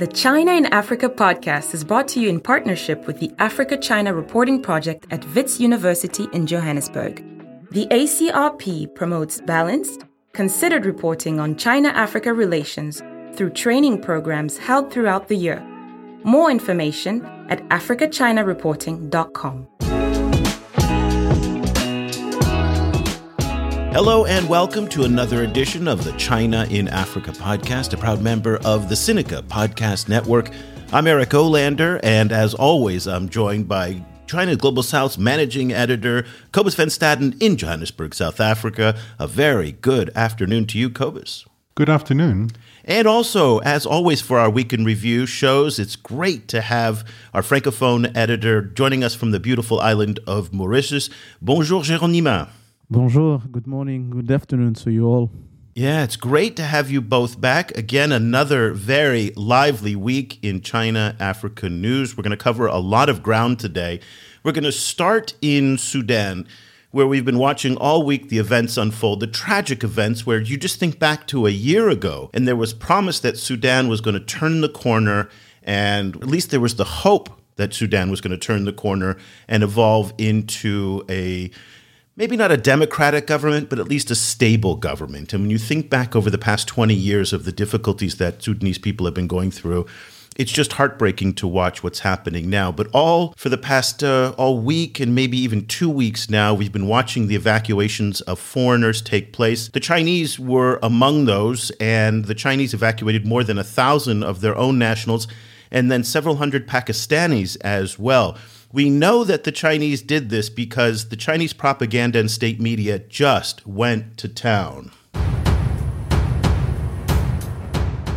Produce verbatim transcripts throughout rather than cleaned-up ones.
The China in Africa podcast is brought to you in partnership with the AfricaChina Reporting Project at Wits University in Johannesburg. The A C R P promotes balanced, considered reporting on China-Africa relations through training programs held throughout the year. More information at Africa China Reporting dot com. Hello and welcome to another edition of the China in Africa podcast, a proud member of the Sinica Podcast Network. I'm Eric Olander, and as always, I'm joined by China Global South's managing editor, Cobus van Staden in Johannesburg, South Africa. A very good afternoon to you, Cobus. Good afternoon. And also, as always, for our Week in Review shows, it's great to have our Francophone editor joining us from the beautiful island of Mauritius. Bonjour, Géronima. Bonjour, good morning, good afternoon to you all. Yeah, it's great to have you both back. Again, another very lively week in China-Africa news. We're going to cover a lot of ground today. We're going to start in Sudan, where we've been watching all week the events unfold, the tragic events where you just think back to a year ago, and there was promise that Sudan was going to turn the corner, and at least there was the hope that Sudan was going to turn the corner and evolve into a maybe not a democratic government, but at least a stable government. And when you think back over the past twenty years of the difficulties that Sudanese people have been going through, it's just heartbreaking to watch what's happening now. But all for the past uh, all week and maybe even two weeks now, we've been watching the evacuations of foreigners take place. The Chinese were among those, and the Chinese evacuated more than a thousand of their own nationals, and then several hundred Pakistanis as well. We know that the Chinese did this because the Chinese propaganda and state media just went to town.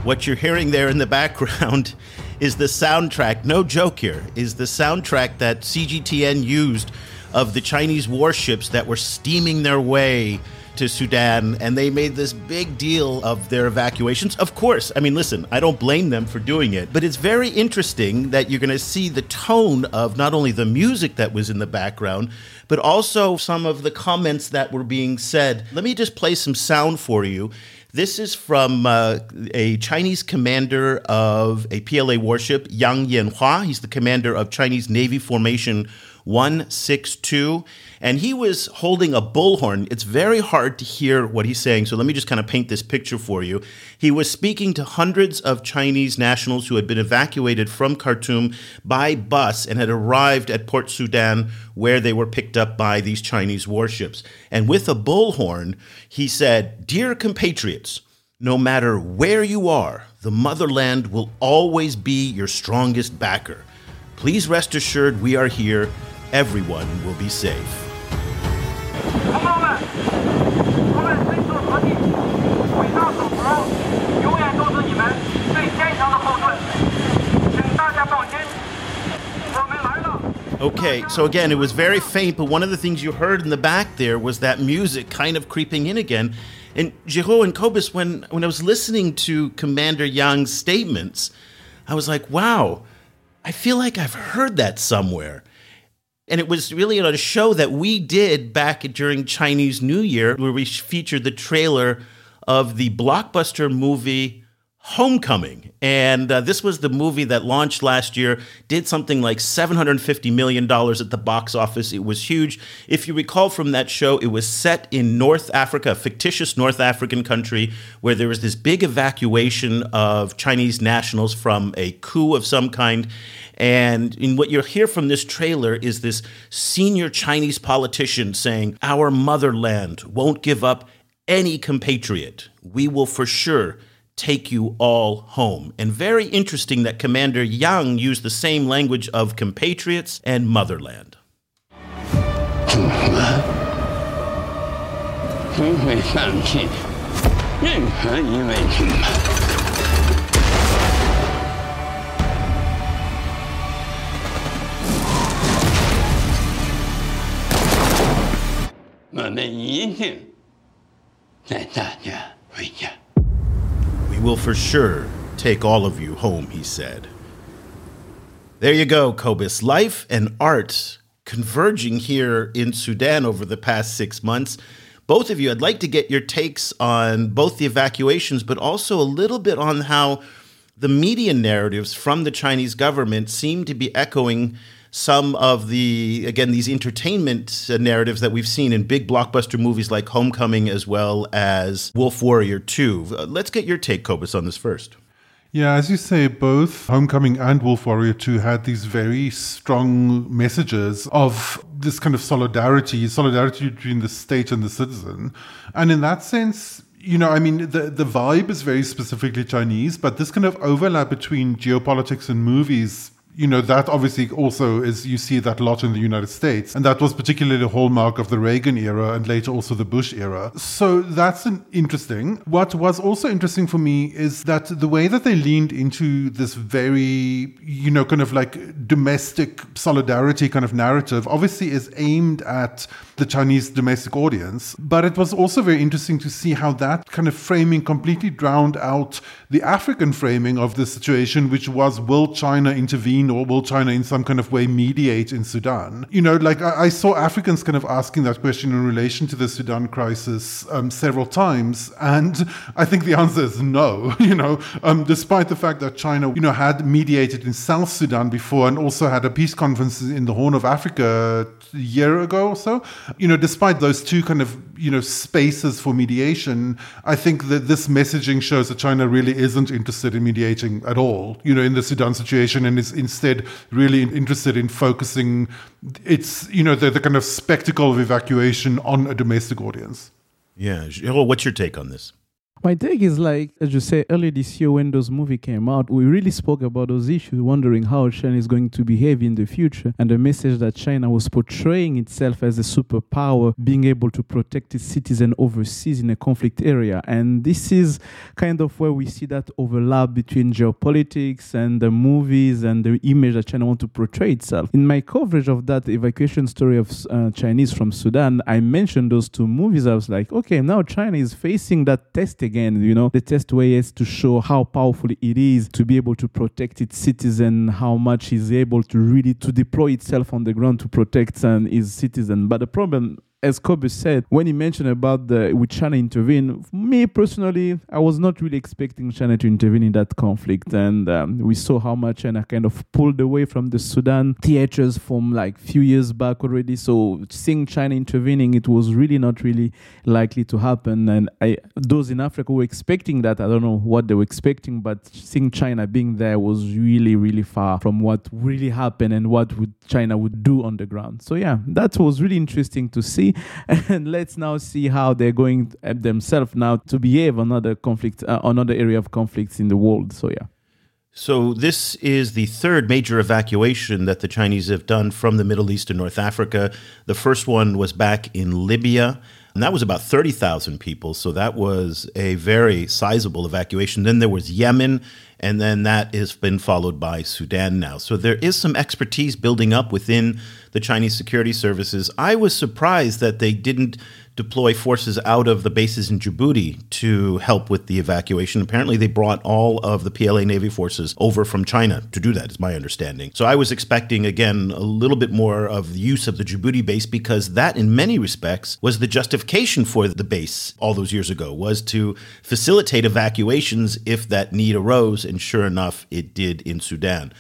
What you're hearing there in the background is the soundtrack, no joke here, is the soundtrack that C G T N used of the Chinese warships that were steaming their way to Sudan, and they made this big deal of their evacuations. Of course, I mean, listen, I don't blame them for doing it, but it's very interesting that you're going to see the tone of not only the music that was in the background, but also some of the comments that were being said. Let me just play some sound for you. This is from uh, a Chinese commander of a P L A warship, Yang Yanhua. He's the commander of Chinese Navy Formation one sixty-two, and he was holding a bullhorn. It's very hard to hear what he's saying, so let me just kind of paint this picture for you. He was speaking to hundreds of Chinese nationals who had been evacuated from Khartoum by bus and had arrived at Port Sudan, where they were picked up by these Chinese warships. And with a bullhorn, he said, "Dear compatriots, no matter where you are, the motherland will always be your strongest backer. Please rest assured we are here. Everyone will be safe." Okay, so again, it was very faint, but one of the things you heard in the back there was that music kind of creeping in again. And Geraud and Cobus, when, when I was listening to Commander Yang's statements, I was like, wow, I feel like I've heard that somewhere. And it was really on a show that we did back during Chinese New Year, where we featured the trailer of the blockbuster movie Homecoming. And uh, this was the movie that launched last year, did something like seven hundred fifty million dollars at the box office. It was huge. If you recall from that show, it was set in North Africa, a fictitious North African country, where there was this big evacuation of Chinese nationals from a coup of some kind. And in what you'll hear from this trailer is this senior Chinese politician saying, "Our motherland won't give up any compatriot. We will for sure take you all home." And very interesting that Commander Yang used the same language of compatriots and motherland. "Will for sure take all of you home," he said. There you go, Cobus. Life and art converging here in Sudan over the past six months. Both of you, I'd like to get your takes on both the evacuations, but also a little bit on how the media narratives from the Chinese government seem to be echoing some of the, again, these entertainment narratives that we've seen in big blockbuster movies like Homecoming as well as Wolf Warrior two. Let's get your take, Cobus, on this first. Yeah, as you say, both Homecoming and Wolf Warrior two had these very strong messages of this kind of solidarity, solidarity between the state and the citizen. And in that sense, you know, I mean, the, the vibe is very specifically Chinese, but this kind of overlap between geopolitics and movies, you know, that obviously also is, you see that a lot in the United States. And that was particularly a hallmark of the Reagan era and later also the Bush era. So that's an interesting. What was also interesting for me is that the way that they leaned into this very, you know, kind of like domestic solidarity kind of narrative obviously is aimed at the Chinese domestic audience. But it was also very interesting to see how that kind of framing completely drowned out the African framing of the situation, which was, will China intervene? Or will China in some kind of way mediate in Sudan? You know, like I, I saw Africans kind of asking that question in relation to the Sudan crisis um, several times. And I think the answer is no, you know, um, despite the fact that China, you know, had mediated in South Sudan before and also had a peace conference in the Horn of Africa a year ago or so. You know, despite those two kind of, you know, spaces for mediation, I think that this messaging shows that China really isn't interested in mediating at all, you know, in the Sudan situation, and is instead really interested in focusing its, you know, the, the kind of spectacle of evacuation on a domestic audience. Yeah. What's your take on this? My take is, like, as you say, earlier this year when those movies came out, we really spoke about those issues, wondering how China is going to behave in the future, and the message that China was portraying itself as a superpower, being able to protect its citizens overseas in a conflict area. And this is kind of where we see that overlap between geopolitics and the movies and the image that China wants to portray itself. In my coverage of that evacuation story of uh, Chinese from Sudan, I mentioned those two movies. I was like, okay, now China is facing that test again. Again, you know, the test way is to show how powerful it is to be able to protect its citizen, how much is able to really to deploy itself on the ground to protect um, its citizen. But the problem, as Cobus said, when he mentioned about the would China intervene, me personally, I was not really expecting China to intervene in that conflict. And um, we saw how much China kind of pulled away from the Sudan theaters from like few years back already. So seeing China intervening, it was really not really likely to happen. And I, those in Africa were expecting that. I don't know what they were expecting, but seeing China being there was really, really far from what really happened and what would China would do on the ground. So yeah, that was really interesting to see. And let's now see how they're going themselves now to behave on another conflict, uh, another area of conflicts in the world. So, yeah. So this is the third major evacuation that the Chinese have done from the Middle East and North Africa. The first one was back in Libya, and that was about thirty thousand people. So that was a very sizable evacuation. Then there was Yemen, and then that has been followed by Sudan now. So there is some expertise building up within the Chinese security services. I was surprised that they didn't deploy forces out of the bases in Djibouti to help with the evacuation. Apparently, they brought all of the P L A Navy forces over from China to do that, is my understanding. So I was expecting, again, a little bit more of the use of the Djibouti base, because that, in many respects, was the justification for the base all those years ago, was to facilitate evacuations if that need arose, and sure enough, it did in Sudan.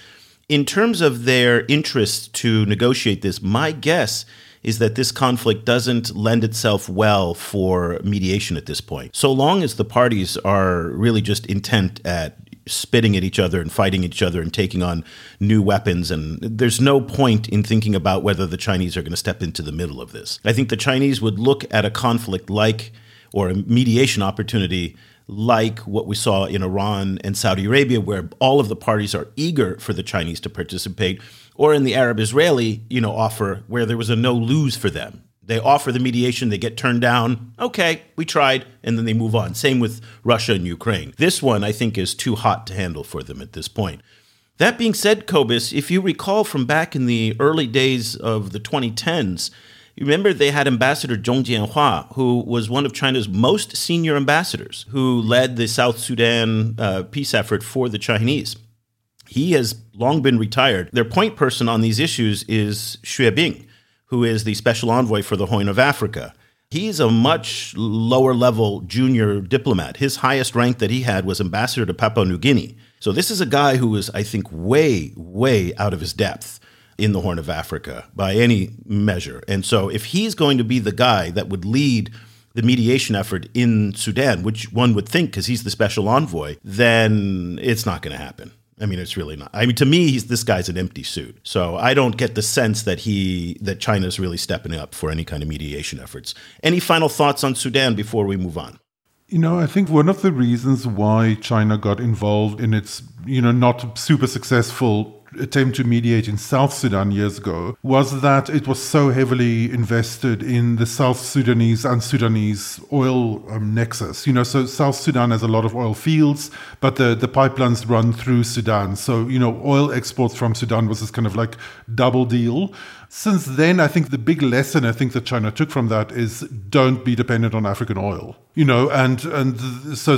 In terms of their interest to negotiate this, my guess is that this conflict doesn't lend itself well for mediation at this point. So long as the parties are really just intent at spitting at each other and fighting each other and taking on new weapons, and there's no point in thinking about whether the Chinese are going to step into the middle of this. I think the Chinese would look at a conflict like, or a mediation opportunity like what we saw in Iran and Saudi Arabia, where all of the parties are eager for the Chinese to participate, or in the Arab-Israeli, you know, offer, where there was a no-lose for them. They offer the mediation, they get turned down, okay, we tried, and then they move on. Same with Russia and Ukraine. This one, I think, is too hot to handle for them at this point. That being said, Cobus, if you recall from back in the early days of the twenty tens, you remember they had Ambassador Zhong Jianhua, who was one of China's most senior ambassadors, who led the South Sudan uh, peace effort for the Chinese. He has long been retired. Their point person on these issues is Xue Bing, who is the special envoy for the Horn of Africa. He's a much lower level junior diplomat. His highest rank that he had was ambassador to Papua New Guinea. So this is a guy who is, I think, way, way out of his depth in the Horn of Africa by any measure. And so if he's going to be the guy that would lead the mediation effort in Sudan, which one would think because he's the special envoy, then it's not going to happen. I mean, it's really not. I mean, to me, he's, this guy's an empty suit. So I don't get the sense that he that China's really stepping up for any kind of mediation efforts. Any final thoughts on Sudan before we move on? You know, I think one of the reasons why China got involved in its, you know, not super successful attempt to mediate in South Sudan years ago was that it was so heavily invested in the South Sudanese and Sudanese oil um, nexus. You know, so South Sudan has a lot of oil fields, but the, the pipelines run through Sudan. So, you know, oil exports from Sudan was this kind of like double deal. Since then, I think the big lesson I think that China took from that is don't be dependent on African oil. You know, and and so,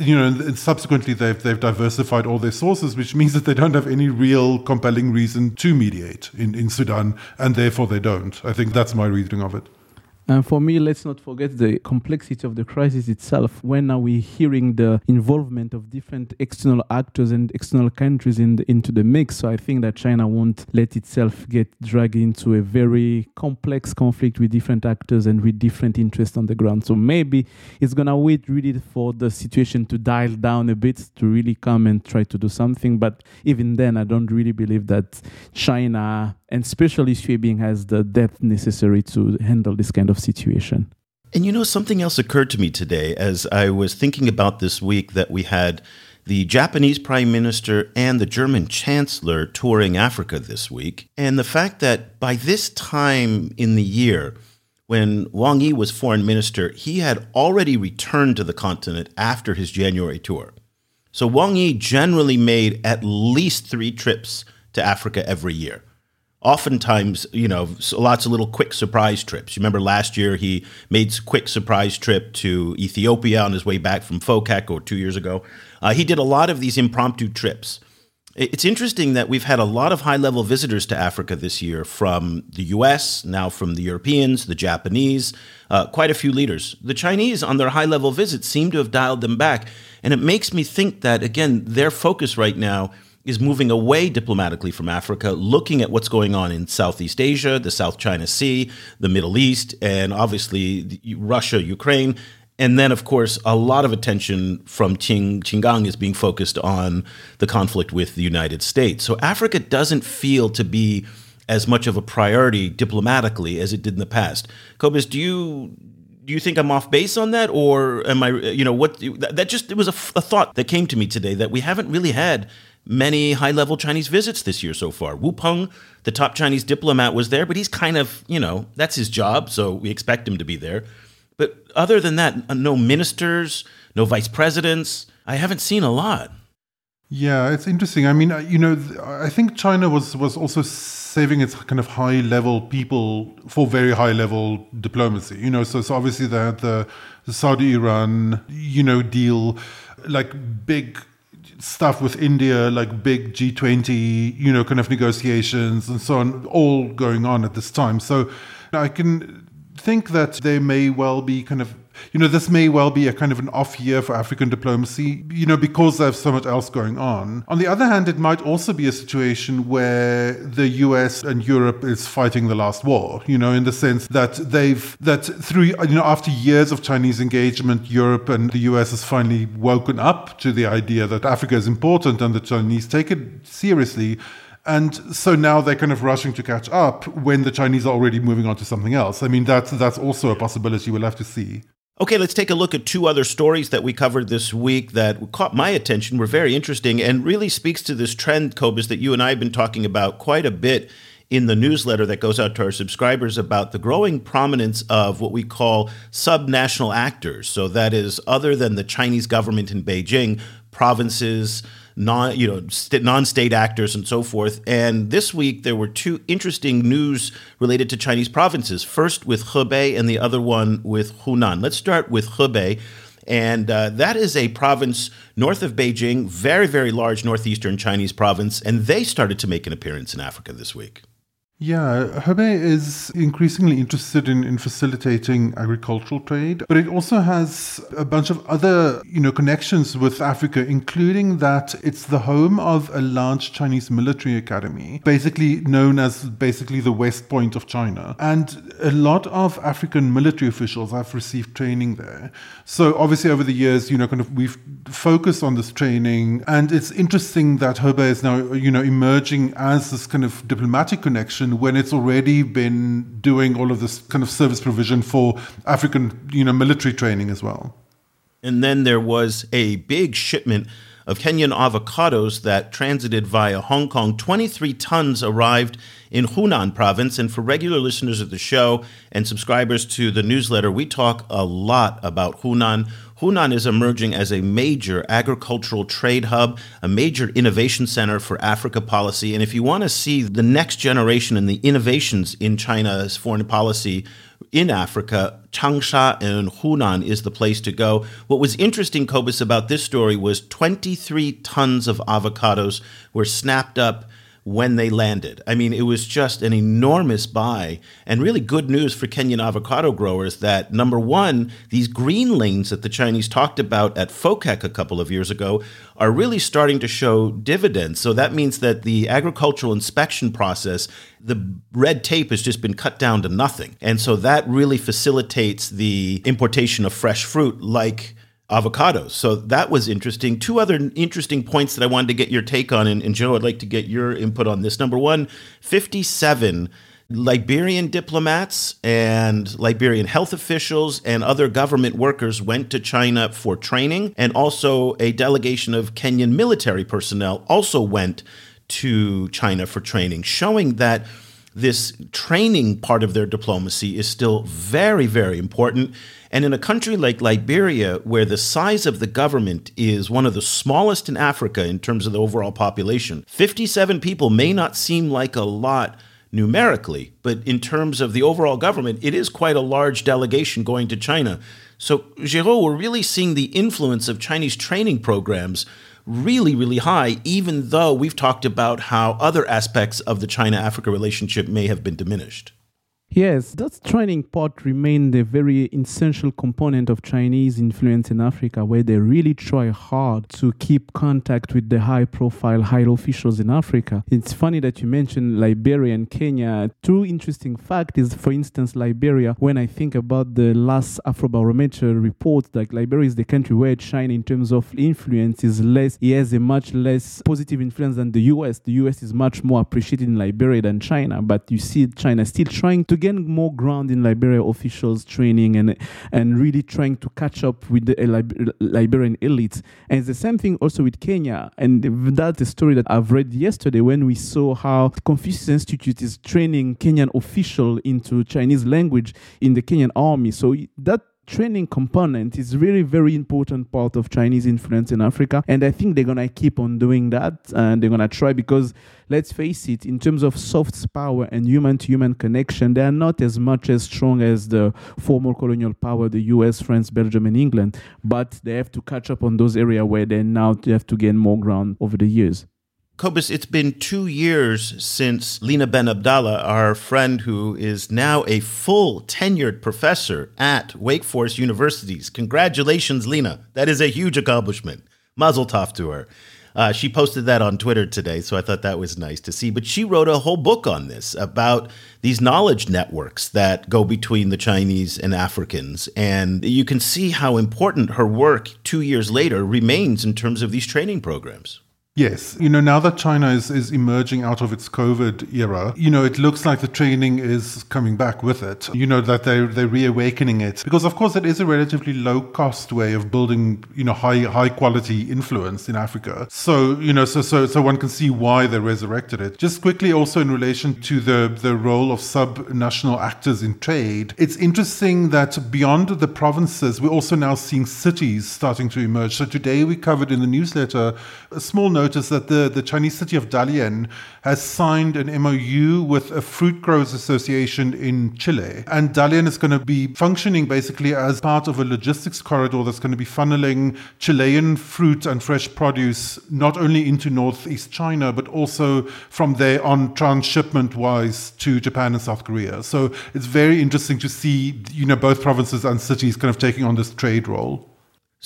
you know, and subsequently they've they've diversified all their sources, which means that they don't have any real compelling reason to mediate in, in Sudan, and therefore they don't. I think that's my reading of it. And for me, let's not forget the complexity of the crisis itself. When are we hearing the involvement of different external actors and external countries in the, into the mix? So I think that China won't let itself get dragged into a very complex conflict with different actors and with different interests on the ground. So maybe it's going to wait really for the situation to dial down a bit to really come and try to do something. But even then, I don't really believe that China, and especially Xue Bing, has the depth necessary to handle this kind of situation. And you know, something else occurred to me today as I was thinking about this week that we had the Japanese prime minister and the German chancellor touring Africa this week. And the fact that by this time in the year, when Wang Yi was foreign minister, he had already returned to the continent after his January tour. So Wang Yi generally made at least three trips to Africa every year. Oftentimes, you know, lots of little quick surprise trips. You remember last year he made a quick surprise trip to Ethiopia on his way back from FOCAC, or two years ago. Uh, he did a lot of these impromptu trips. It's interesting that we've had a lot of high-level visitors to Africa this year from the U S, now from the Europeans, the Japanese, uh, quite a few leaders. The Chinese on their high-level visits seem to have dialed them back. And it makes me think that, again, their focus right now is moving away diplomatically from Africa, looking at what's going on in Southeast Asia, the South China Sea, the Middle East, and obviously Russia, Ukraine. And then, of course, a lot of attention from Qing, Qinggang is being focused on the conflict with the United States. So Africa doesn't feel to be as much of a priority diplomatically as it did in the past. Cobus, do you... Do you think I'm off base on that, or am I, you know, what, that just, it was a, a thought that came to me today that we haven't really had many high-level Chinese visits this year so far. Wu Peng, the top Chinese diplomat, was there, but he's kind of, you know, that's his job, so we expect him to be there. But other than that, no ministers, no vice presidents, I haven't seen a lot. Yeah, it's interesting. I mean, you know, I think China was, was also saving its kind of high-level people for very high-level diplomacy. You know, so, so obviously they had the, the Saudi-Iran, you know, deal, like big stuff with India, like big G twenty, you know, kind of negotiations and so on, all going on at this time. So I can think that they may well be kind of, you know, this may well be a kind of an off year for African diplomacy, you know, because there's so much else going on. On the other hand, it might also be a situation where the U S and Europe is fighting the last war, you know, in the sense that they've, that through, you know, after years of Chinese engagement, Europe and the U S has finally woken up to the idea that Africa is important and the Chinese take it seriously. And so now they're kind of rushing to catch up when the Chinese are already moving on to something else. I mean, that's, that's also a possibility. We'll have to see. Okay, let's take a look at two other stories that we covered this week that caught my attention, were very interesting, and really speaks to this trend, Cobus, that you and I have been talking about quite a bit in the newsletter that goes out to our subscribers about the growing prominence of what we call subnational actors. So that is, other than the Chinese government in Beijing, provinces, non, you know, st- non-state actors and so forth. And this week, there were two interesting news related to Chinese provinces, first with Hebei and the other one with Hunan. Let's start with Hebei. And uh, that is a province north of Beijing, very, very large northeastern Chinese province. And they started to make an appearance in Africa this week. Yeah, Hebei is increasingly interested in, in facilitating agricultural trade, but it also has a bunch of other, you know, connections with Africa, including that it's the home of a large Chinese military academy, basically known as basically the West Point of China. And a lot of African military officials have received training there. So obviously over the years, you know, kind of we've focused on this training. And it's interesting that Hebei is now, you know, emerging as this kind of diplomatic connection when it's already been doing all of this kind of service provision for African, you know, military training as well. And then there was a big shipment of Kenyan avocados that transited via Hong Kong. twenty-three tons arrived in Hunan province. And for regular listeners of the show and subscribers to the newsletter, we talk a lot about Hunan. Hunan is emerging as a major agricultural trade hub, a major innovation center for Africa policy. And if you want to see the next generation and the innovations in China's foreign policy in Africa, Changsha and Hunan is the place to go. What was interesting, Cobus, about this story was twenty-three tons of avocados were snapped up when they landed. I mean, it was just an enormous buy, and really good news for Kenyan avocado growers that, number one, these green lanes that the Chinese talked about at FOCAC a couple of years ago are really starting to show dividends. So that means that the agricultural inspection process, the red tape has just been cut down to nothing. And so that really facilitates the importation of fresh fruit like avocados. So that was interesting. Two other interesting points that I wanted to get your take on, and, and Joe, I'd like to get your input on this. Number one, fifty-seven Liberian diplomats and Liberian health officials and other government workers went to China for training, and also a delegation of Kenyan military personnel also went to China for training, showing that this training part of their diplomacy is still very, very important. And in a country like Liberia, where the size of the government is one of the smallest in Africa in terms of the overall population, fifty-seven people may not seem like a lot numerically, but in terms of the overall government, it is quite a large delegation going to China. So, Geraud, we're really seeing the influence of Chinese training programs really, really high, even though we've talked about how other aspects of the China-Africa relationship may have been diminished. Yes, that training part remained a very essential component of Chinese influence in Africa, where they really try hard to keep contact with the high-profile, high officials in Africa. It's funny that you mentioned Liberia and Kenya. Two interesting facts is, for instance, Liberia, when I think about the last Afrobarometer report, like Liberia is the country where China, in terms of influence, is less. It has a much less positive influence than the U S. The U S is much more appreciated in Liberia than China, but you see China still trying to gain more ground in Liberia officials training and and really trying to catch up with the Liber- Liberian elites. And it's the same thing also with Kenya. And that's a story that I've read yesterday when we saw how Confucius Institute is training Kenyan officials into Chinese language in the Kenyan army. So that training component is really, very important part of Chinese influence in Africa. And I think they're going to keep on doing that. And they're going to try because, let's face it, in terms of soft power and human-to-human connection, they are not as much as strong as the former colonial power, the U S, France, Belgium, and England. But they have to catch up on those areas where they now have to gain more ground over the years. Cobus, it's been two years since Lina Ben-Abdallah, our friend who is now a full tenured professor at Wake Forest Universities. Congratulations, Lina. That is a huge accomplishment. Mazel tov to her. Uh, she posted that on Twitter today, so I thought that was nice to see. But she wrote a whole book on this about these knowledge networks that go between the Chinese and Africans. And you can see how important her work two years later remains in terms of these training programs. Yes. You know, now that China is, is emerging out of its COVID era, you know, it looks like the training is coming back with it, you know, that they're, they're reawakening it. Because, of course, it is a relatively low-cost way of building, you know, high, high-quality influence in Africa. So, you know, so, so so one can see why they resurrected it. Just quickly also in relation to the, the role of sub-national actors in trade, it's interesting that beyond the provinces, we're also now seeing cities starting to emerge. So today we covered in the newsletter a small number notice that the, the Chinese city of Dalian has signed an M O U with a fruit growers association in Chile. And Dalian is going to be functioning basically as part of a logistics corridor that's going to be funneling Chilean fruit and fresh produce not only into northeast China, but also from there on transshipment-wise to Japan and South Korea. So it's very interesting to see, you know, both provinces and cities kind of taking on this trade role.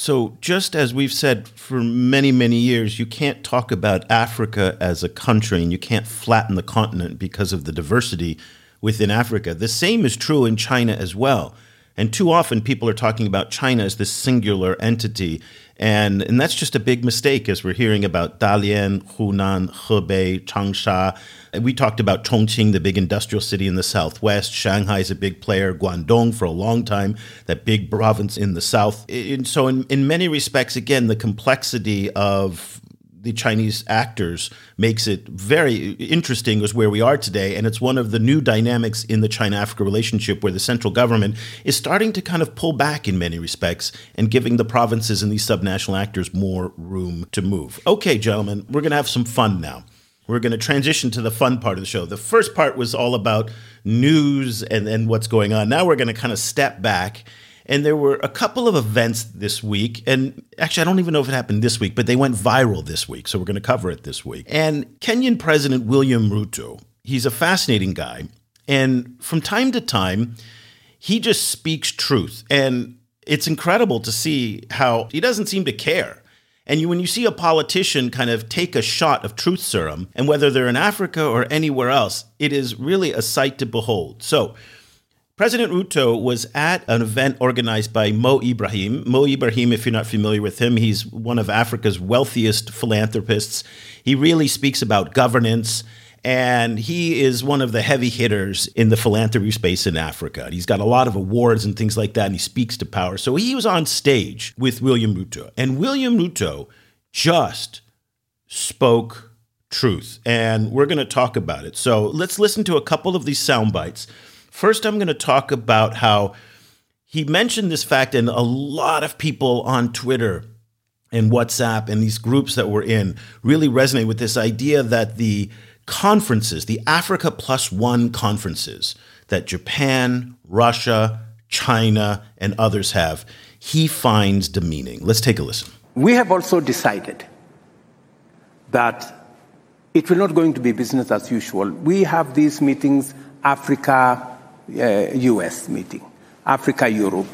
So just as we've said for many, many years, you can't talk about Africa as a country and you can't flatten the continent because of the diversity within Africa. The same is true in China as well. And too often people are talking about China as this singular entity. And, and that's just a big mistake as we're hearing about Dalian, Hunan, Hebei, Changsha. And we talked about Chongqing, the big industrial city in the southwest. Shanghai is a big player. Guangdong for a long time, that big province in the south. And so in, in many respects, again, the complexity of the Chinese actors makes it very interesting as where we are today. And it's one of the new dynamics in the China-Africa relationship where the central government is starting to kind of pull back in many respects and giving the provinces and these subnational actors more room to move. Okay, gentlemen, we're going to have some fun now. We're going to transition to the fun part of the show. The first part was all about news and, and what's going on. Now we're going to kind of step back. And there were a couple of events this week, and actually I don't even know if it happened this week, but they went viral this week, so we're going to cover it this week. And Kenyan President William Ruto, he's a fascinating guy, and from time to time, he just speaks truth. And it's incredible to see how he doesn't seem to care. And you, when you see a politician kind of take a shot of truth serum, and whether they're in Africa or anywhere else, it is really a sight to behold. So President Ruto was at an event organized by Mo Ibrahim. Mo Ibrahim, if you're not familiar with him, he's one of Africa's wealthiest philanthropists. He really speaks about governance, and he is one of the heavy hitters in the philanthropy space in Africa. He's got a lot of awards and things like that, and he speaks to power. So he was on stage with William Ruto, and William Ruto just spoke truth, and we're going to talk about it. So let's listen to a couple of these sound bites. First, I'm going to talk about how he mentioned this fact, and a lot of people on Twitter and WhatsApp and these groups that we're in really resonate with this idea that the conferences, the Africa Plus One conferences that Japan, Russia, China, and others have, he finds demeaning. Let's take a listen. We have also decided that it will not going to be business as usual. We have these meetings, Africa Uh, U S meeting, Africa, Europe,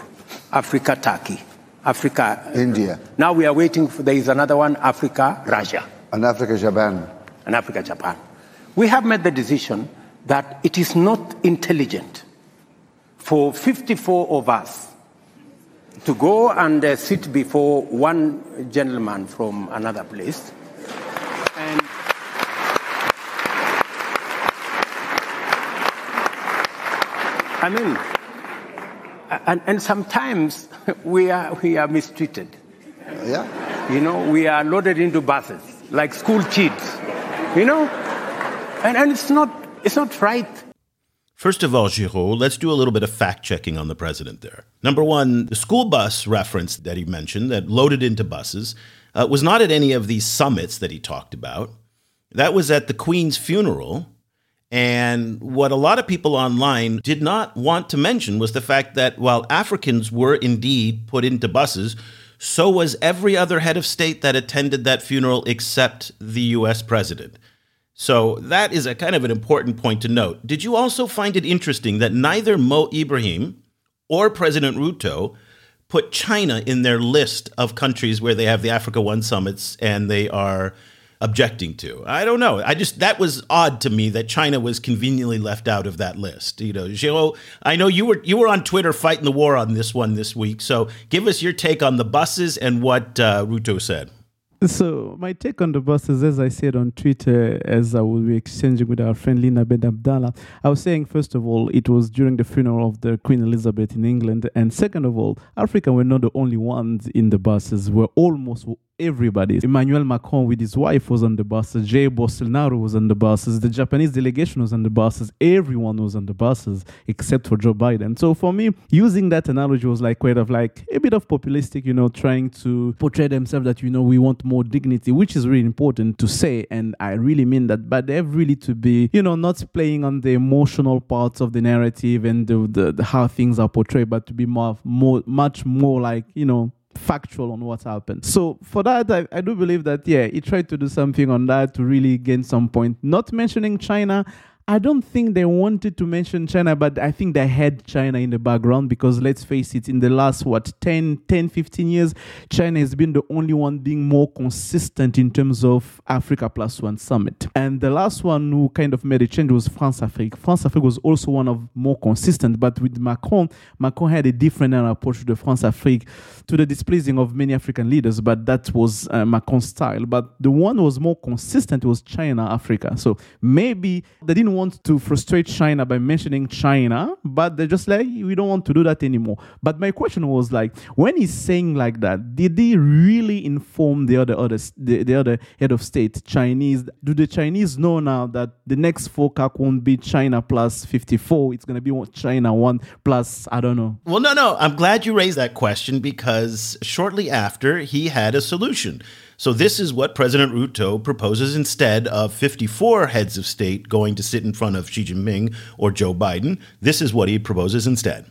Africa, Turkey, Africa, India. Now we are waiting for, there is another one, Africa, Russia. And Africa, Japan. And Africa, Japan. We have made the decision that it is not intelligent for fifty-four of us to go and uh, sit before one gentleman from another place. I mean, and, and sometimes we are we are mistreated. Yeah. You know, we are loaded into buses like school kids. You know, and and it's not it's not right. First of all, Giraud, let's do a little bit of fact checking on the president there. Number one, the school bus reference that he mentioned, that loaded into buses, uh, was not at any of these summits that he talked about. That was at the Queen's funeral. And what a lot of people online did not want to mention was the fact that while Africans were indeed put into buses, so was every other head of state that attended that funeral except the U S president. So that is a kind of an important point to note. Did you also find it interesting that neither Mo Ibrahim or President Ruto put China in their list of countries where they have the Africa One summits and they are objecting to? I don't know. I just, that was odd to me that China was conveniently left out of that list. You know, Giraud, I know you were you were on Twitter fighting the war on this one this week. So give us your take on the buses and what uh, Ruto said. So my take on the buses, as I said on Twitter, as I will be exchanging with our friend Lina Ben-Abdallah, I was saying, first of all, it was during the funeral of the Queen Elizabeth in England. And second of all, Africa were not the only ones in the buses. We're almost everybody. Emmanuel Macron with his wife was on the buses. Jair Bolsonaro was on the buses. The Japanese delegation was on the buses. Everyone was on the buses except for Joe Biden. So for me, using that analogy was like quite of like a bit of populistic, you know, trying to portray themselves that, you know, we want more dignity, which is really important to say. And I really mean that. But they have really to be, you know, not playing on the emotional parts of the narrative and the, the, the how things are portrayed, but to be more, more much more like, you know, factual on what's happened. So for that, I, I do believe that, yeah, he tried to do something on that to really gain some point. Not mentioning China, I don't think they wanted to mention China, but I think they had China in the background because let's face it, in the last, what, ten, fifteen years, China has been the only one being more consistent in terms of Africa Plus One Summit. And the last one who kind of made a change was France-Afrique. France-Afrique was also one of more consistent, but with Macron, Macron had a different approach to the France-Afrique to the displeasing of many African leaders, but that was uh, Macron's style. But the one who was more consistent was China-Africa. So maybe they didn't want to frustrate China by mentioning China, but they're just like, we don't want to do that anymore. But my question was like, when he's saying like that, did he really inform the other other the, the other head of state, Chinese? Do the Chinese know now that the next FOCAC won't be China plus fifty-four? It's going to be China one plus, I don't know. Well, no, no. I'm glad you raised that question because shortly after he had a solution. So this is what President Ruto proposes instead of fifty-four heads of state going to sit in front of Xi Jinping or Joe Biden. This is what he proposes instead.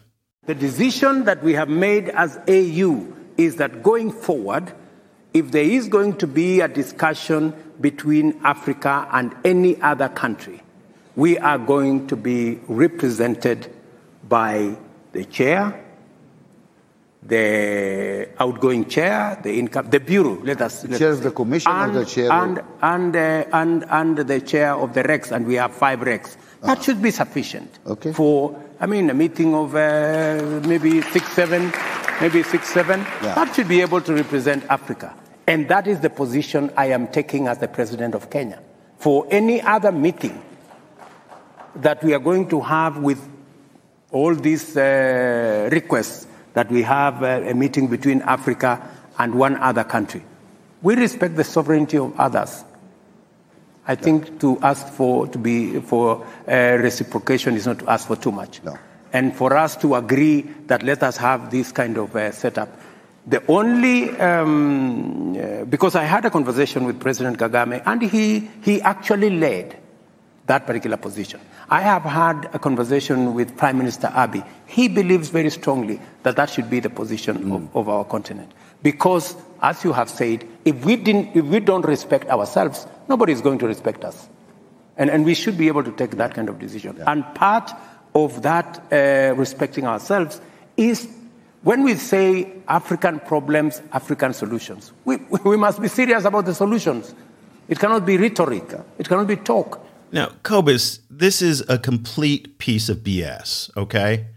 The decision that we have made as A U is that going forward, if there is going to be a discussion between Africa and any other country, we are going to be represented by the chair, the outgoing chair, the income, the bureau. Let us. The chair of the commission and, or the chair and of... and uh, and and the chair of the R E Cs, and we have five R E Cs. That ah. should be sufficient okay. for. I mean, a meeting of uh, maybe six, seven, maybe six, seven. Yeah. That should be able to represent Africa, and that is the position I am taking as the president of Kenya. For any other meeting that we are going to have with all these uh, requests. That we have a meeting between Africa and one other country. We respect the sovereignty of others. I think to ask for to be for uh, reciprocation is not to ask for too much. No. And for us to agree that let us have this kind of uh, setup. The only um, uh, because I had a conversation with President Kagame, and he he actually led that particular position. I have had a conversation with Prime Minister Abiy. He believes very strongly that that should be the position mm. of, of our continent. Because, as you have said, if we didn't, if we don't respect ourselves, nobody is going to respect us. And, and we should be able to take that kind of decision. Yeah. And part of that uh, respecting ourselves is when we say African problems, African solutions. We, we must be serious about the solutions. It cannot be rhetoric. It cannot be talk. Now, Cobus, this is a complete piece of B S, okay?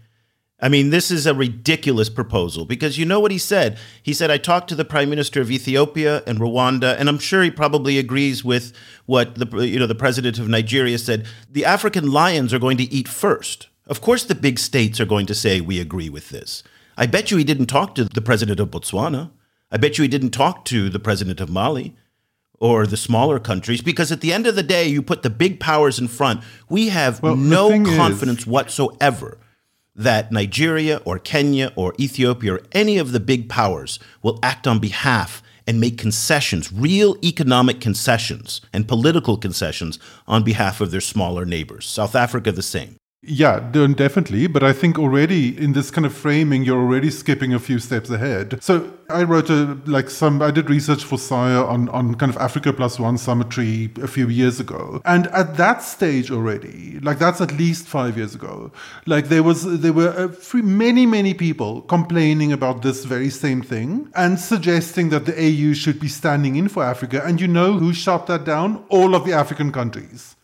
I mean, this is a ridiculous proposal because you know what he said? He said, I talked to the Prime Minister of Ethiopia and Rwanda, and I'm sure he probably agrees with what the you know the president of Nigeria said. The African lions are going to eat first. Of course the big states are going to say we agree with this. I bet you he didn't talk to the president of Botswana. I bet you he didn't talk to the president of Mali. Or the smaller countries, because at the end of the day, you put the big powers in front. We have well, no confidence is, whatsoever that Nigeria or Kenya or Ethiopia or any of the big powers will act on behalf and make concessions, real economic concessions and political concessions on behalf of their smaller neighbors. South Africa, the same. Yeah, definitely. But I think already in this kind of framing, you're already skipping a few steps ahead. So I wrote a, like some, I did research for SIRE on, on kind of Africa Plus One Summitry a few years ago. And at that stage already, like that's at least five years ago, like there was, there were a free, many, many people complaining about this very same thing and suggesting that the A U should be standing in for Africa. And you know who shot that down? All of the African countries.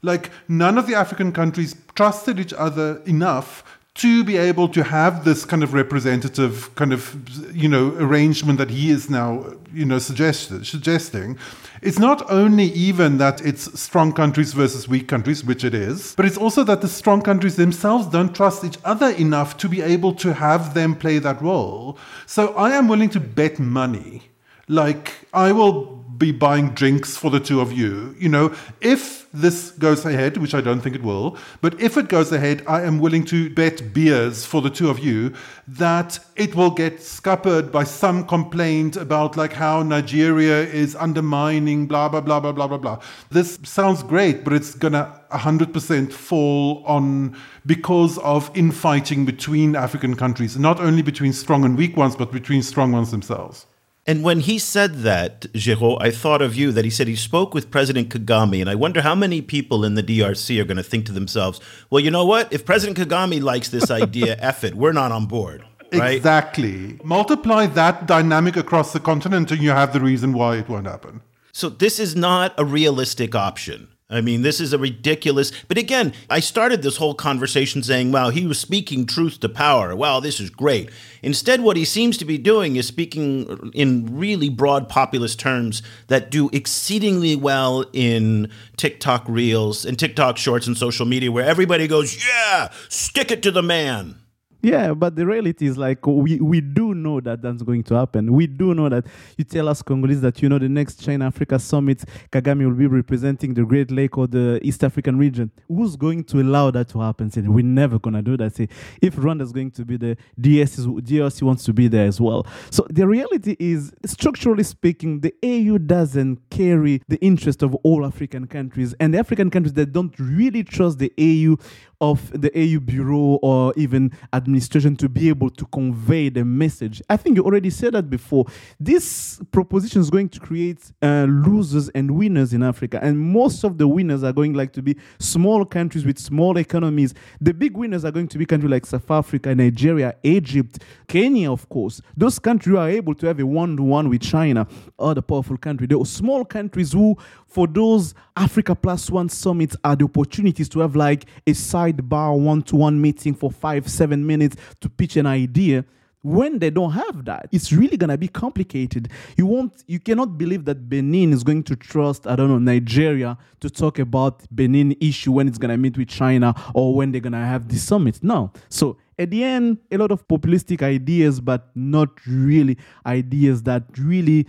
Like, none of the African countries trusted each other enough to be able to have this kind of representative kind of, you know, arrangement that he is now, you know, suggest- suggesting. It's not only even that it's strong countries versus weak countries, which it is, but it's also that the strong countries themselves don't trust each other enough to be able to have them play that role. So I am willing to bet money Like, I will be buying drinks for the two of you. You know, if this goes ahead, which I don't think it will, but if it goes ahead, I am willing to bet beers for the two of you that it will get scuppered by some complaint about like how Nigeria is undermining blah, blah, blah, blah, blah, blah, blah. This sounds great, but it's going to one hundred percent fall on because of infighting between African countries, not only between strong and weak ones, but between strong ones themselves. And when he said that, Geraud, I thought of you, that he said he spoke with President Kagame. And I wonder how many people in the D R C are going to think to themselves, well, you know what? If President Kagame likes this idea, F it, we're not on board. Right? Exactly. Multiply that dynamic across the continent and you have the reason why it won't happen. So this is not a realistic option. I mean, this is a ridiculous. But again, I started this whole conversation saying, wow, he was speaking truth to power. Wow, this is great. Instead, what he seems to be doing is speaking in really broad populist terms that do exceedingly well in TikTok reels and TikTok shorts and social media where everybody goes, yeah, stick it to the man. Yeah, but the reality is like we, we do know that that's going to happen. We do know that you tell us Congolese that, you know, the next China-Africa summit, Kagame will be representing the Great Lake or the East African region. Who's going to allow that to happen? Say, we're never going to do that. Say, if Rwanda's going to be there, D R C wants to be there as well. So the reality is, structurally speaking, the A U doesn't carry the interest of all African countries. And the African countries that don't really trust the A U of the A U bureau or even administration to be able to convey the message. I think you already said that before. This proposition is going to create uh, losers and winners in Africa. And most of the winners are going like to be small countries with small economies. The big winners are going to be countries like South Africa, Nigeria, Egypt, Kenya, of course. Those countries are able to have a one-to-one with China, other powerful countries. There are small countries who, for those Africa Plus One summits, are the opportunities to have like a side bar one-to-one meeting for five, seven minutes to pitch an idea. When they don't have that, it's really going to be complicated. You won't, you cannot believe that Benin is going to trust, I don't know, Nigeria to talk about Benin issue when it's going to meet with China or when they're going to have this summit. No. So at the end, a lot of populistic ideas, but not really ideas that really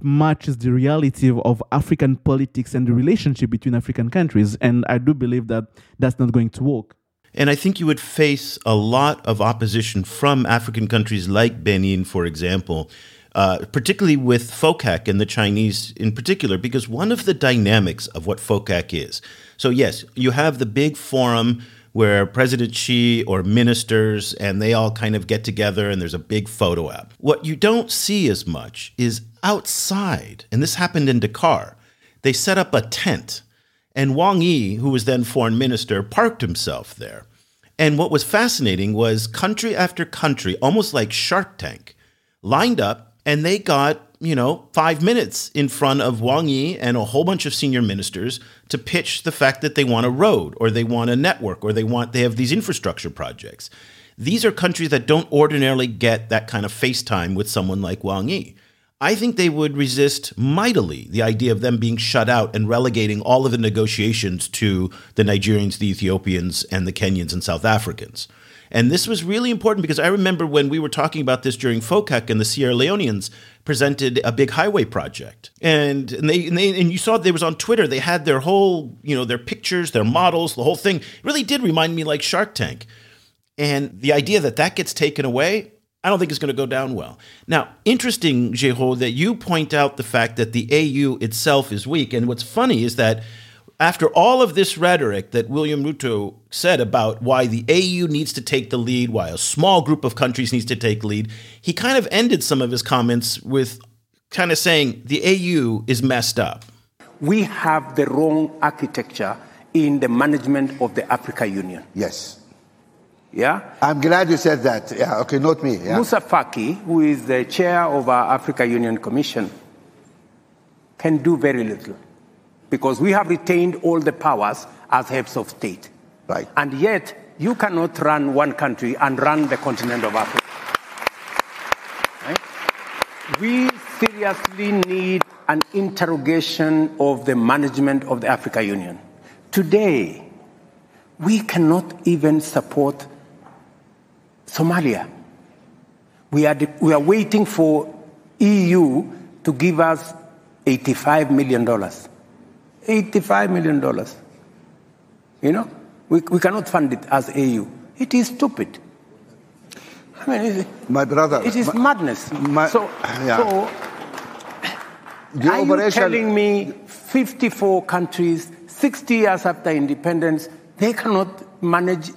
matches the reality of African politics and the relationship between African countries. And I do believe that that's not going to work. And I think you would face a lot of opposition from African countries like Benin, for example, uh, particularly with FOCAC and the Chinese in particular, because one of the dynamics of what FOCAC is. So yes, you have the big forum where President Xi or ministers, and they all kind of get together and there's a big photo op. What you don't see as much is outside, and this happened in Dakar, they set up a tent, and Wang Yi, who was then foreign minister, parked himself there. And what was fascinating was country after country, almost like Shark Tank, lined up, and they got, you know, five minutes in front of Wang Yi and a whole bunch of senior ministers to pitch the fact that they want a road or they want a network or they want they have these infrastructure projects. These are countries that don't ordinarily get that kind of face time with someone like Wang Yi. I think they would resist mightily the idea of them being shut out and relegating all of the negotiations to the Nigerians, the Ethiopians, and the Kenyans and South Africans. And this was really important because I remember when we were talking about this during FOCAC and the Sierra Leoneans presented a big highway project. And and they, and they and you saw they was on Twitter. They had their whole, you know, their pictures, their models, the whole thing. It really did remind me like Shark Tank. And the idea that that gets taken away, I don't think it's going to go down well. Now, interesting, Geraud, that you point out the fact that the A U itself is weak. And what's funny is that after all of this rhetoric that William Ruto said about why the A U needs to take the lead, why a small group of countries needs to take lead, he kind of ended some of his comments with kind of saying the A U is messed up. We have the wrong architecture in the management of the African Union. Yes. Yeah? I'm glad you said that. Yeah, okay, not me. Yeah. Musa Faki, who is the chair of our African Union Commission, can do very little because we have retained all the powers as heads of state. Right. And yet, you cannot run one country and run the continent of Africa. Right? We seriously need an interrogation of the management of the African Union. Today, we cannot even support Somalia. We are, de- we are waiting for E U to give us eighty-five million dollars. eighty-five million dollars. You know, we, we cannot fund it as A U. It is stupid. I mean, it, my brother, it is my, madness. My, so, yeah. so the are operation, you telling me fifty-four countries, sixty years after independence, they cannot manage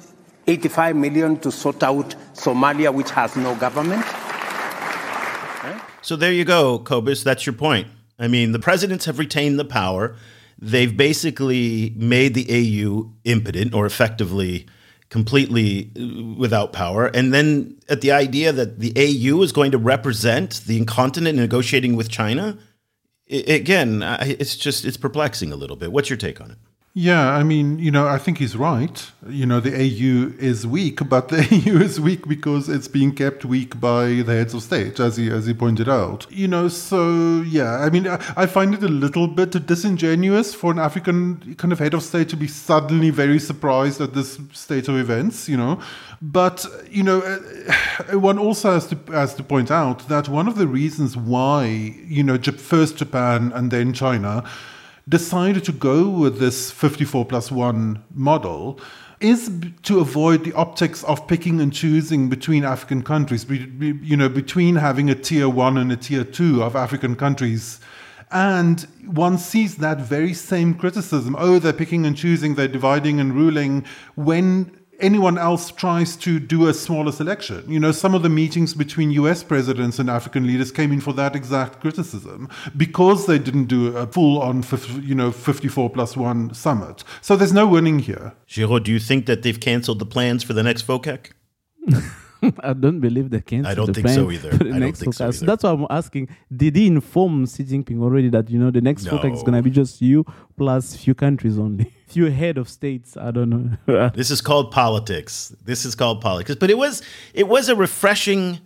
eighty-five million to sort out Somalia, which has no government? So there you go, Cobus. That's your point. I mean, the presidents have retained the power. They've basically made the A U impotent, or effectively completely without power. And then at the idea that the A U is going to represent the incontinent negotiating with China, it, again, it's just it's perplexing a little bit. What's your take on it? Yeah, I mean, you know, I think he's right. You know, the A U is weak, but the A U is weak because it's being kept weak by the heads of state, as he as he pointed out. You know, so, yeah, I mean, I find it a little bit disingenuous for an African kind of head of state to be suddenly very surprised at this state of events, you know. But, you know, one also has to, has to point out that one of the reasons why, you know, first Japan and then China decided to go with this fifty-four plus one model is to avoid the optics of picking and choosing between African countries, you know, between having a tier one and a tier two of African countries. And one sees that very same criticism. Oh, they're picking and choosing, they're dividing and ruling, when anyone else tries to do a smaller selection. You know, some of the meetings between U S presidents and African leaders came in for that exact criticism because they didn't do a full-on, you know, fifty-four plus one summit. So there's no winning here. Geraud, do you think that they've canceled the plans for the next FOCAC? I don't believe they canceled. I don't the think plan so either. I don't think so either. So that's why I'm asking, did he inform Xi Jinping already that, you know, the next no. FOCAC is going to be just you plus few countries only? Few head of states, I don't know. This is called politics. This is called politics. But it was it was a refreshing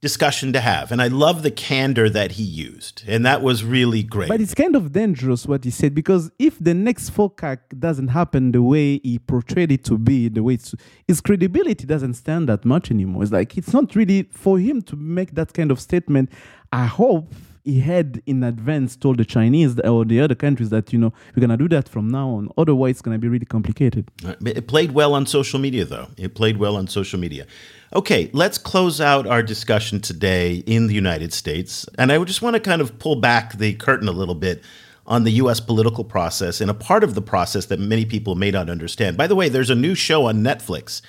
discussion to have. And I love the candor that he used. And that was really great. But it's kind of dangerous what he said, because if the next FOCAC doesn't happen the way he portrayed it to be, the way it's, his credibility doesn't stand that much anymore. It's like, it's not really for him to make that kind of statement. I hope he had in advance told the Chinese or the other countries that, you know, we're going to do that from now on. Otherwise, it's going to be really complicated. It played well on social media, though. It played well on social media. Okay, let's close out our discussion today in the United States. And I just want to kind of pull back the curtain a little bit on the U S political process and a part of the process that many people may not understand. By the way, there's a new show on Netflix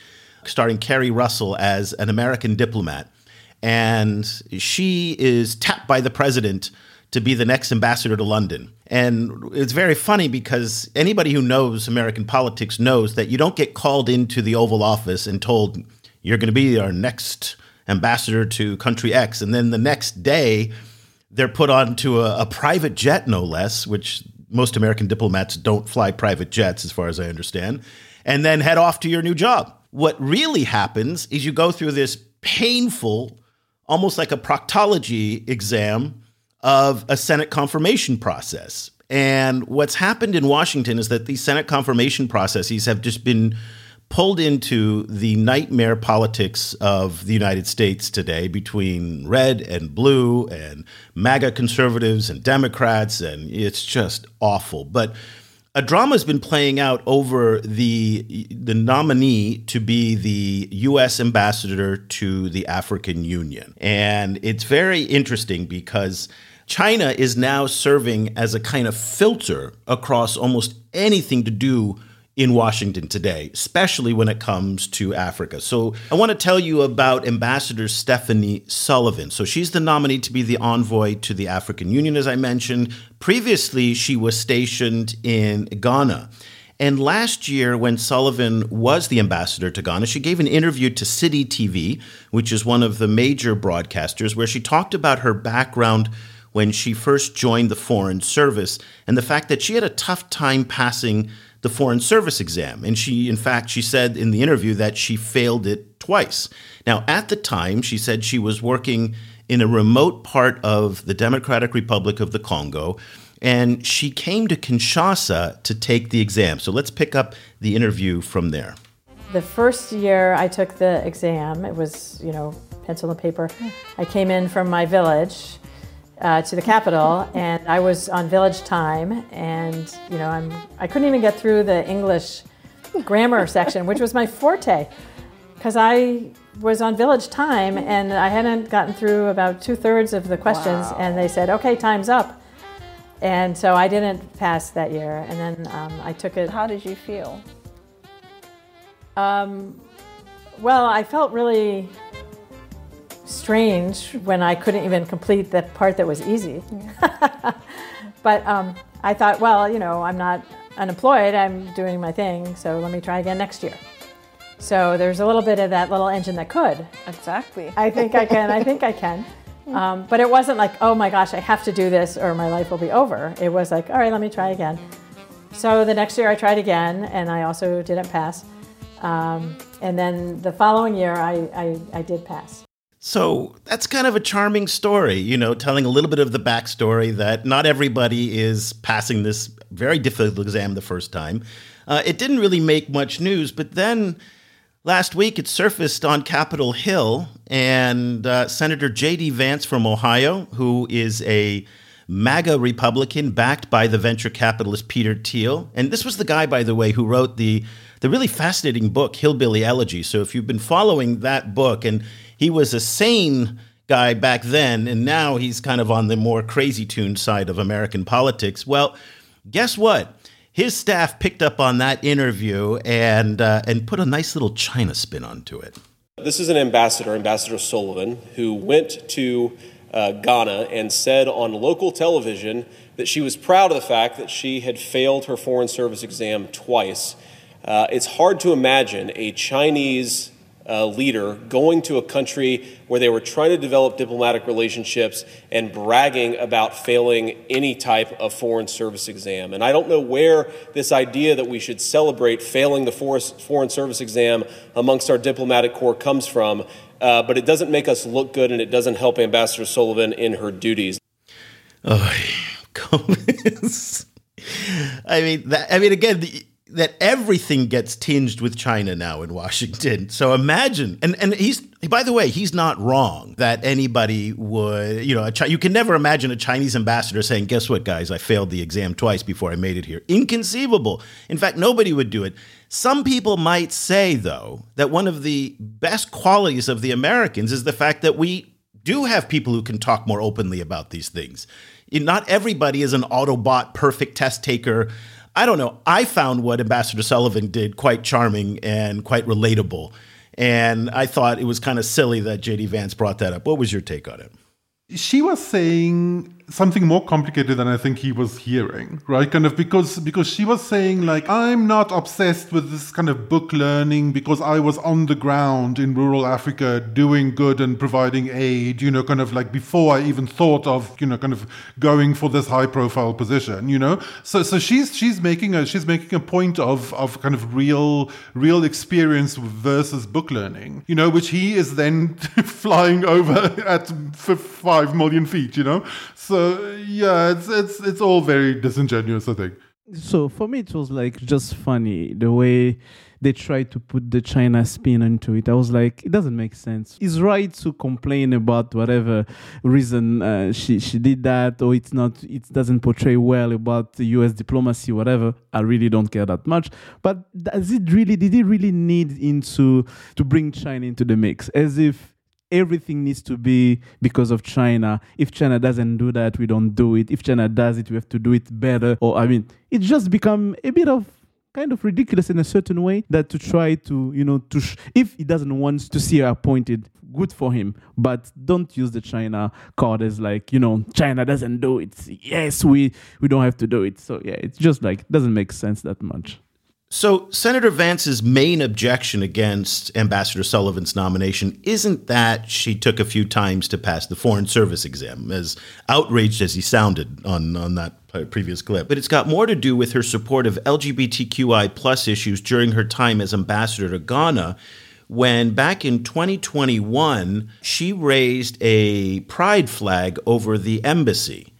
starring Keri Russell as an American diplomat. And she is tapped by the president to be the next ambassador to London. And it's very funny because anybody who knows American politics knows that you don't get called into the Oval Office and told, you're going to be our next ambassador to country X. And then the next day, they're put onto a, a private jet, no less, which most American diplomats don't fly private jets, as far as I understand, and then head off to your new job. What really happens is you go through this painful, almost like a proctology exam of a Senate confirmation process. And what's happened in Washington is that these Senate confirmation processes have just been pulled into the nightmare politics of the United States today between red and blue and MAGA conservatives and Democrats, and it's just awful. But a drama has been playing out over the the nominee to be the U S ambassador to the African Union. And it's very interesting because China is now serving as a kind of filter across almost anything to do in Washington today, especially when it comes to Africa. So I want to tell you about Ambassador Stephanie Sullivan. So she's the nominee to be the envoy to the African Union, as I mentioned. Previously, she was stationed in Ghana. And last year, when Sullivan was the ambassador to Ghana, she gave an interview to City T V, which is one of the major broadcasters, where she talked about her background when she first joined the Foreign Service and the fact that she had a tough time passing the Foreign Service exam. And she, in fact, she said in the interview that she failed it twice. Now, at the time, she said she was working in a remote part of the Democratic Republic of the Congo, and she came to Kinshasa to take the exam. So let's pick up the interview from there. The first year I took the exam, it was, you know, pencil and paper. I came in from my village uh, to the capital, and I was on village time, and you know, I'm I couldn't even get through the English grammar section, which was my forte, because I was on village time and I hadn't gotten through about two thirds of the questions, wow. and they said, "Okay, time's up." And so I didn't pass that year, and then um, I took it. How did you feel? Um, well, I felt really strange when I couldn't even complete the part that was easy. Yeah. But um, I thought, well, you know, I'm not unemployed, I'm doing my thing, so let me try again next year. So there's a little bit of that little engine that could. Exactly. I think I can, I think I can. Um, but it wasn't like, oh my gosh, I have to do this or my life will be over. It was like, all right, let me try again. So the next year I tried again, and I also didn't pass. Um, and then the following year I, I, I did pass. So that's kind of a charming story, you know, telling a little bit of the backstory that not everybody is passing this very difficult exam the first time. Uh, it didn't really make much news, but then last week, it surfaced on Capitol Hill, and uh, Senator J D. Vance from Ohio, who is a MAGA Republican backed by the venture capitalist Peter Thiel. And this was the guy, by the way, who wrote the, the really fascinating book, Hillbilly Elegy. So if you've been following that book, and he was a sane guy back then, and now he's kind of on the more crazy-tuned side of American politics. Well, guess what? His staff picked up on that interview and uh, and put a nice little China spin onto it. This is an ambassador, Ambassador Sullivan, who went to uh, Ghana and said on local television that she was proud of the fact that she had failed her Foreign Service exam twice. Uh, it's hard to imagine a Chinese uh, leader going to a country where they were trying to develop diplomatic relationships and bragging about failing any type of foreign service exam. And I don't know where this idea that we should celebrate failing the foreign service exam amongst our diplomatic corps comes from, uh, but it doesn't make us look good, and it doesn't help Ambassador Sullivan in her duties. Oh, I mean, that, I mean, again, the, that everything gets tinged with China now in Washington. So imagine, and, and he's, by the way, he's not wrong that anybody would, you know, a Chi- you can never imagine a Chinese ambassador saying, guess what, guys, I failed the exam twice before I made it here. Inconceivable. In fact, nobody would do it. Some people might say, though, that one of the best qualities of the Americans is the fact that we do have people who can talk more openly about these things. Not everybody is an Autobot, perfect test taker. I don't know. I found what Ambassador Sullivan did quite charming and quite relatable. And I thought it was kind of silly that J D. Vance brought that up. What was your take on it? She was saying something more complicated than I think he was hearing, right? Kind of because because she was saying, like, I'm not obsessed with this kind of book learning because I was on the ground in rural Africa doing good and providing aid, you know, kind of like before I even thought of, you know, kind of going for this high profile position, you know? So so she's she's making a she's making a point of of kind of real real experience versus book learning, you know, which he is then flying over at five million feet, you know? So So yeah, it's it's it's all very disingenuous, I think. So for me, it was like just funny the way they tried to put the China spin into it. I was like, it doesn't make sense. It's right to complain about whatever reason uh, she she did that, or it's not, it doesn't portray well about the U S diplomacy, whatever. I really don't care that much. But does it really? Did it really need into to bring China into the mix? As if everything needs to be because of China. If China doesn't do that, we don't do it. If China does it, we have to do it better. Or, I mean, it's just become a bit of kind of ridiculous in a certain way that to try to, you know, to sh- if he doesn't want to see her appointed, good for him. But don't use the China card as like, you know, China doesn't do it. Yes, we, we don't have to do it. So, yeah, it's just like, doesn't make sense that much. So Senator Vance's main objection against Ambassador Sullivan's nomination isn't that she took a few times to pass the Foreign Service exam, as outraged as he sounded on, on that previous clip. But it's got more to do with her support of L G B T Q I plus issues during her time as ambassador to Ghana, when back in twenty twenty-one, she raised a pride flag over the embassy.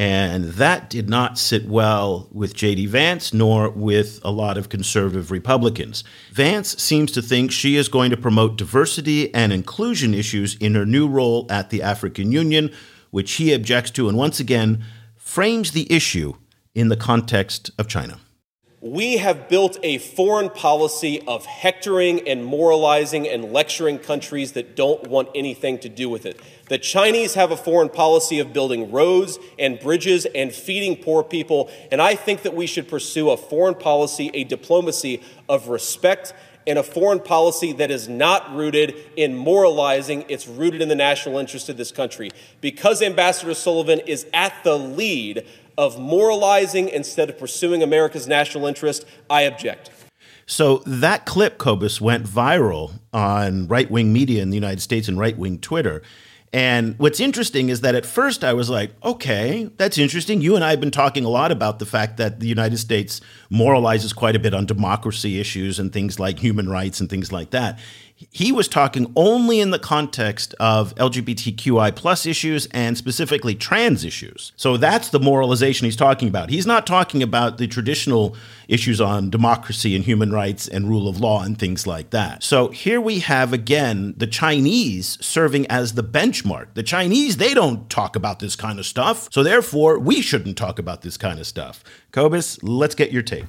And that did not sit well with J D. Vance, nor with a lot of conservative Republicans. Vance seems to think she is going to promote diversity and inclusion issues in her new role at the African Union, which he objects to, and once again frames the issue in the context of China. We have built a foreign policy of hectoring and moralizing and lecturing countries that don't want anything to do with it. The Chinese have a foreign policy of building roads and bridges and feeding poor people, and I think that we should pursue a foreign policy, a diplomacy of respect, and a foreign policy that is not rooted in moralizing. It's rooted in the national interest of this country. Because Ambassador Sullivan is at the lead of moralizing instead of pursuing America's national interest, I object. So that clip, Cobus, went viral on right-wing media in the United States and right-wing Twitter. And what's interesting is that at first I was like, okay, that's interesting. You and I have been talking a lot about the fact that the United States moralizes quite a bit on democracy issues and things like human rights and things like that. He was talking only in the context of L G B T Q I plus issues and specifically trans issues. So that's the moralization he's talking about. He's not talking about the traditional issues on democracy and human rights and rule of law and things like that. So here we have, again, the Chinese serving as the benchmark. The Chinese, they don't talk about this kind of stuff. So therefore, we shouldn't talk about this kind of stuff. Cobus, let's get your take.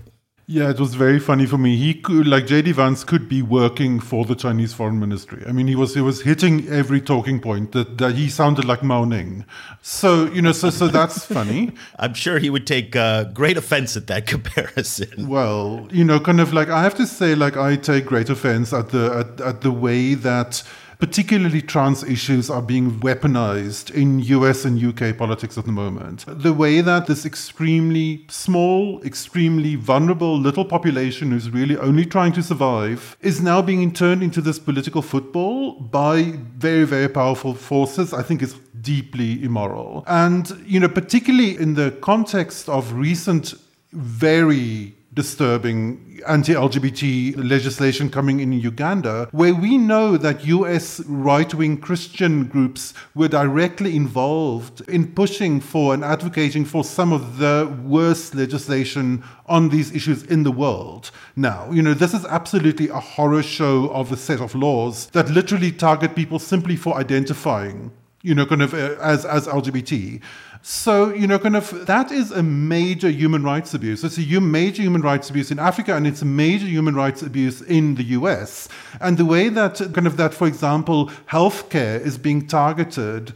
Yeah, it was very funny for me. He could, like J D. Vance could be working for the Chinese Foreign Ministry. I mean, he was he was hitting every talking point that, that he sounded like Mao Ning. So, you know, so so that's funny. I'm sure he would take uh, great offense at that comparison. Well, you know, kind of like I have to say, like I take great offense at the at, at the way that particularly trans issues are being weaponized in U S and U K politics at the moment. The way that this extremely small, extremely vulnerable little population who's really only trying to survive is now being turned into this political football by very, very powerful forces, I think is deeply immoral. And, you know, particularly in the context of recent very disturbing anti-L G B T legislation coming in Uganda, where we know that U S right-wing Christian groups were directly involved in pushing for and advocating for some of the worst legislation on these issues in the world. Now, you know, this is absolutely a horror show of a set of laws that literally target people simply for identifying, you know, kind of uh, as, as L G B T. So, you know, kind of that is a major human rights abuse. It's a major human rights abuse in Africa, and it's a major human rights abuse in the U S. And the way that kind of that, for example, healthcare is being targeted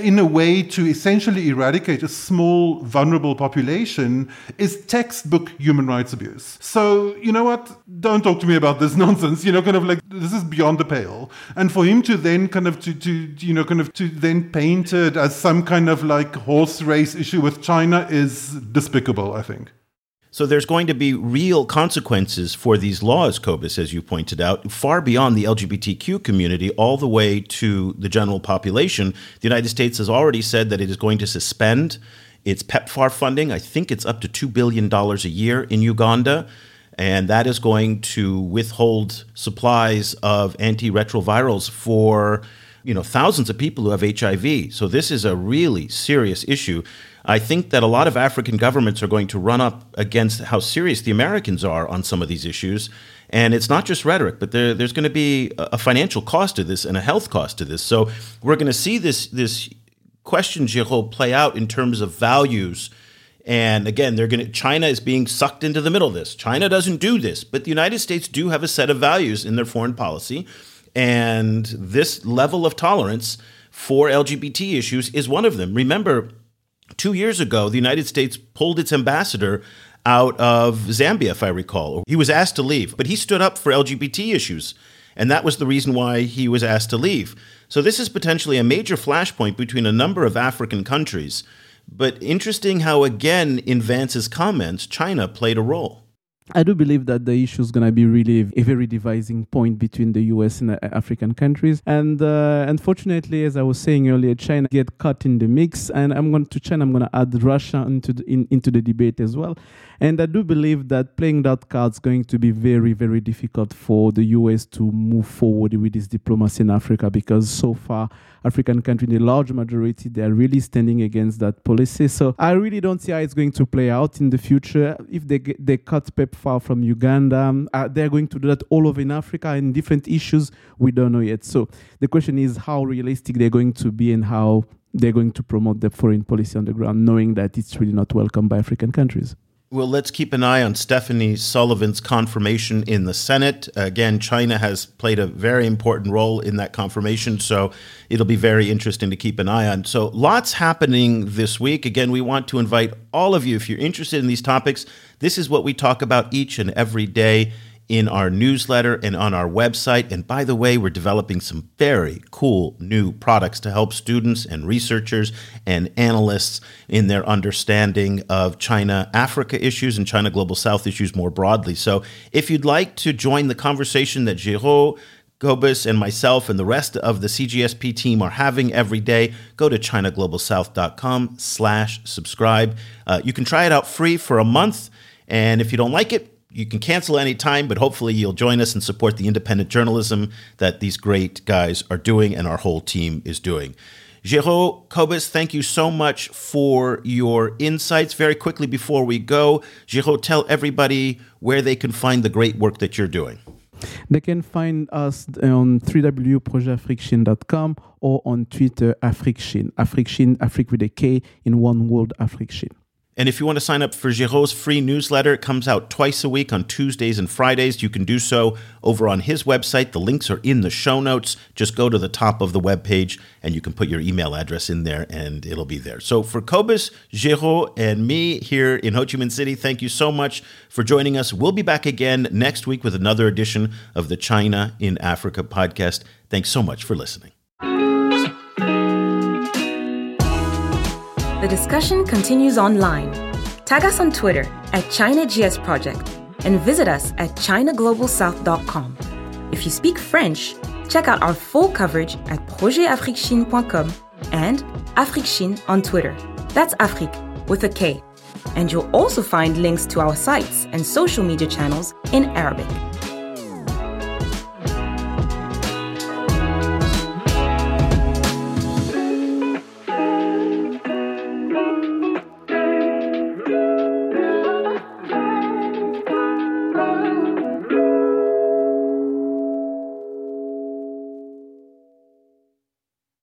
in a way to essentially eradicate a small, vulnerable population is textbook human rights abuse. So, you know what? Don't talk to me about this nonsense. You know, kind of like, this is beyond the pale. And for him to then kind of, to, to you know, kind of to then paint it as some kind of like horse race issue with China is despicable, I think. So there's going to be real consequences for these laws, Cobus, as you pointed out, far beyond the L G B T Q community, all the way to the general population. The United States has already said that it is going to suspend its PEPFAR funding. I think it's up to two billion dollars a year in Uganda. And that is going to withhold supplies of antiretrovirals for, you know, thousands of people who have H I V. So this is a really serious issue. I think that a lot of African governments are going to run up against how serious the Americans are on some of these issues. And it's not just rhetoric, but there, there's going to be a financial cost to this and a health cost to this. So we're going to see this this question, Geraud, play out in terms of values. And again, they're going to, China is being sucked into the middle of this. China doesn't do this, but the United States do have a set of values in their foreign policy. And this level of tolerance for L G B T issues is one of them. Remember, two years ago, the United States pulled its ambassador out of Zambia, if I recall. He was asked to leave, but he stood up for L G B T issues. And that was the reason why he was asked to leave. So this is potentially a major flashpoint between a number of African countries. But interesting how, again, in Vance's comments, China played a role. I do believe that the issue is going to be really a very dividing point between the U S and the African countries. And uh, unfortunately, as I was saying earlier, China get caught in the mix. And I'm going to China, I'm going to add Russia into the, in, into the debate as well. And I do believe that playing that card is going to be very, very difficult for the U S to move forward with this diplomacy in Africa, because so far, African countries, the large majority, they are really standing against that policy. So I really don't see how it's going to play out in the future. If they get, they cut people far from Uganda, uh, they're going to do that all over in Africa in different issues. We don't know yet. So the question is how realistic they're going to be and how they're going to promote their foreign policy on the ground, knowing that it's really not welcomed by African countries. Well, let's keep an eye on Stephanie Sullivan's confirmation in the Senate. Again, China has played a very important role in that confirmation, so it'll be very interesting to keep an eye on. So lots happening this week. Again, we want to invite all of you, if you're interested in these topics, this is what we talk about each and every day in our newsletter and on our website. And by the way, we're developing some very cool new products to help students and researchers and analysts in their understanding of China-Africa issues and China Global South issues more broadly. So if you'd like to join the conversation that Geraud, Cobus, and myself and the rest of the C G S P team are having every day, go to ChinaGlobalSouth.com slash subscribe. Uh, you can try it out free for a month. And if you don't like it, you can cancel any time, but hopefully you'll join us and support the independent journalism that these great guys are doing and our whole team is doing. Geraud, Cobus, thank you so much for your insights. Very quickly before we go, Geraud, tell everybody where they can find the great work that you're doing. They can find us on w w w dot project afrique chine dot com or on Twitter, AfriqueChine. AfriqueChine, Afrique with a K, in one word, AfriqueChine. And if you want to sign up for Geraud's free newsletter, it comes out twice a week on Tuesdays and Fridays. You can do so over on his website. The links are in the show notes. Just go to the top of the webpage and you can put your email address in there and it'll be there. So for Cobus, Geraud, and me here in Ho Chi Minh City, thank you so much for joining us. We'll be back again next week with another edition of the China in Africa podcast. Thanks so much for listening. The discussion continues online. Tag us on Twitter at China G S Project and visit us at China Global South dot com. If you speak French, check out our full coverage at projet afrique chine dot com and AfriqueChine on Twitter. That's Afrique with a K. And you'll also find links to our sites and social media channels in Arabic.